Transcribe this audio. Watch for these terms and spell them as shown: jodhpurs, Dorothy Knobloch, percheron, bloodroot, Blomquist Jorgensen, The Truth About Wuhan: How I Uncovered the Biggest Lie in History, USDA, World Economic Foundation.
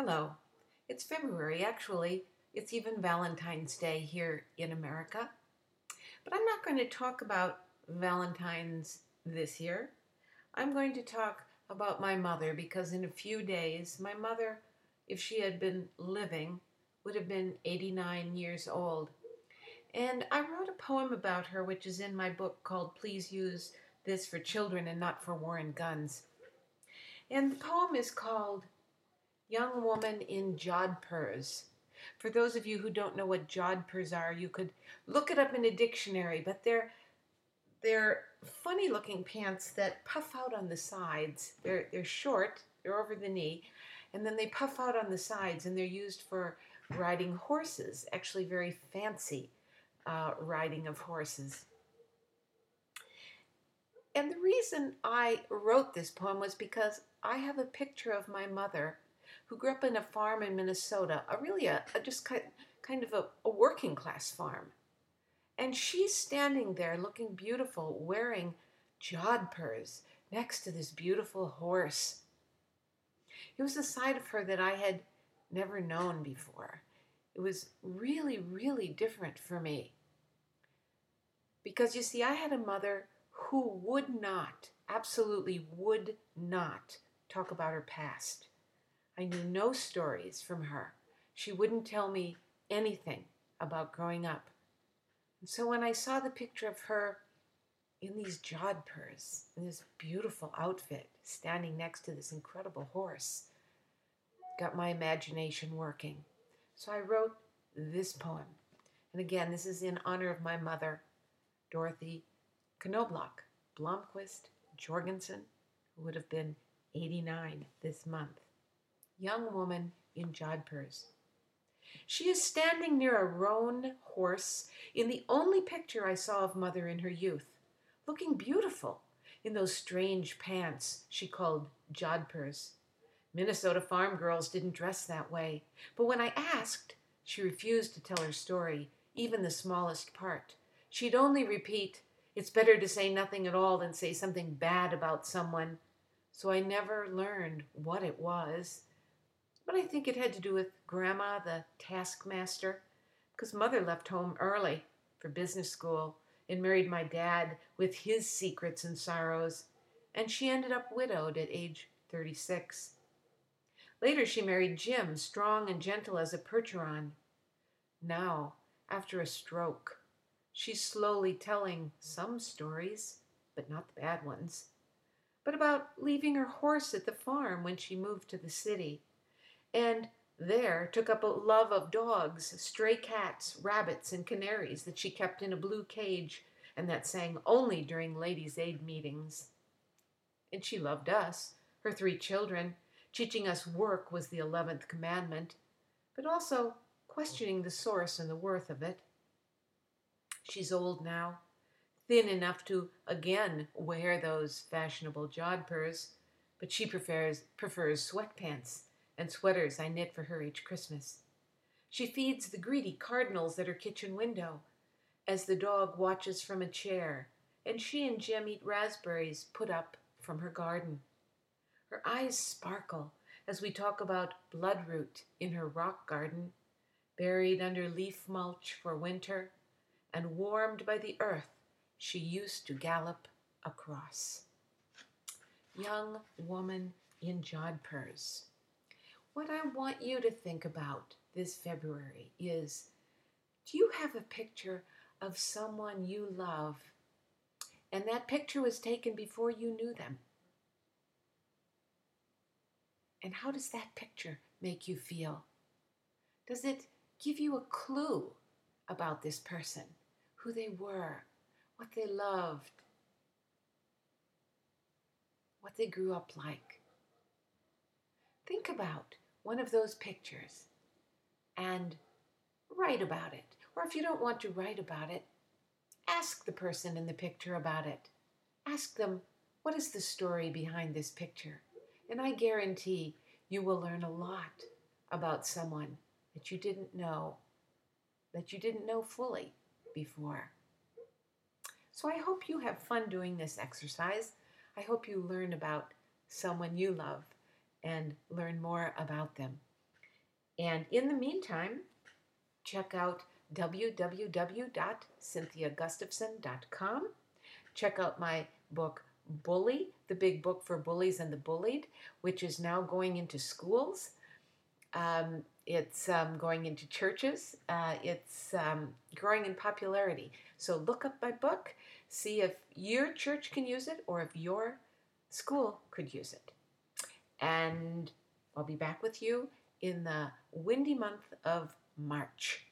Hello. It's February. Actually, it's even Valentine's Day here in America. But I'm not going to talk about Valentine's this year. I'm going to talk about my mother, because in a few days, my mother, if she had been living, would have been 89 years old. And I wrote a poem about her, which is in my book called Please Use This for Children and Not for War and Guns. And the poem is called Young Woman in Jodhpurs. For those of you who don't know what jodhpurs are, you could look it up in a dictionary, but they're funny-looking pants that puff out on the sides. They're short, they're over the knee, and then they puff out on the sides, and they're used for riding horses, actually very fancy riding of horses. And the reason I wrote this poem was because I have a picture of my mother, who grew up in a farm in Minnesota, a working-class farm. And she's standing there looking beautiful, wearing jodhpurs next to this beautiful horse. It was a side of her that I had never known before. It was really, really different for me. Because, you see, I had a mother who would not, absolutely would not, talk about her past. I knew no stories from her. She wouldn't tell me anything about growing up. And so when I saw the picture of her in these jodhpurs, in this beautiful outfit, standing next to this incredible horse, got my imagination working. So I wrote this poem. And again, this is in honor of my mother, Dorothy Knobloch, Blomquist Jorgensen, who would have been 89 this month. Young woman in jodhpurs. She is standing near a roan horse in the only picture I saw of mother in her youth, looking beautiful in those strange pants she called jodhpurs. Minnesota farm girls didn't dress that way, but when I asked, she refused to tell her story, even the smallest part. She'd only repeat, "It's better to say nothing at all than say something bad about someone." So I never learned what it was. But I think it had to do with Grandma, the taskmaster, because Mother left home early for business school and married my dad with his secrets and sorrows, and she ended up widowed at age 36. Later, she married Jim, strong and gentle as a percheron. Now, after a stroke, she's slowly telling some stories, but not the bad ones, but about leaving her horse at the farm when she moved to the city. And there took up a love of dogs, stray cats, rabbits, and canaries that she kept in a blue cage and that sang only during ladies' aid meetings. And she loved us, her three children. Teaching us work was the 11th commandment, but also questioning the source and the worth of it. She's old now, thin enough to again wear those fashionable jodhpurs, but she prefers sweatpants and sweaters I knit for her each Christmas. She feeds the greedy cardinals at her kitchen window as the dog watches from a chair, and she and Jim eat raspberries put up from her garden. Her eyes sparkle as we talk about bloodroot in her rock garden, buried under leaf mulch for winter, and warmed by the earth she used to gallop across. Young woman in jodhpurs. What I want you to think about this February is, do you have a picture of someone you love, and that picture was taken before you knew them? And how does that picture make you feel? Does it give you a clue about this person, who they were, what they loved, what they grew up like? Think about one of those pictures and write about it. Or if you don't want to write about it, ask the person in the picture about it. Ask them, what is the story behind this picture? And I guarantee you will learn a lot about someone that you didn't know fully before. So I hope you have fun doing this exercise. I hope you learn about someone you love and learn more about them. And in the meantime, check out www.cynthiagustafson.com. Check out my book, Bully, the big book for bullies and the bullied, which is now going into schools. It's going into churches. It's growing in popularity. So look up my book, see if your church can use it or if your school could use it. And I'll be back with you in the windy month of March.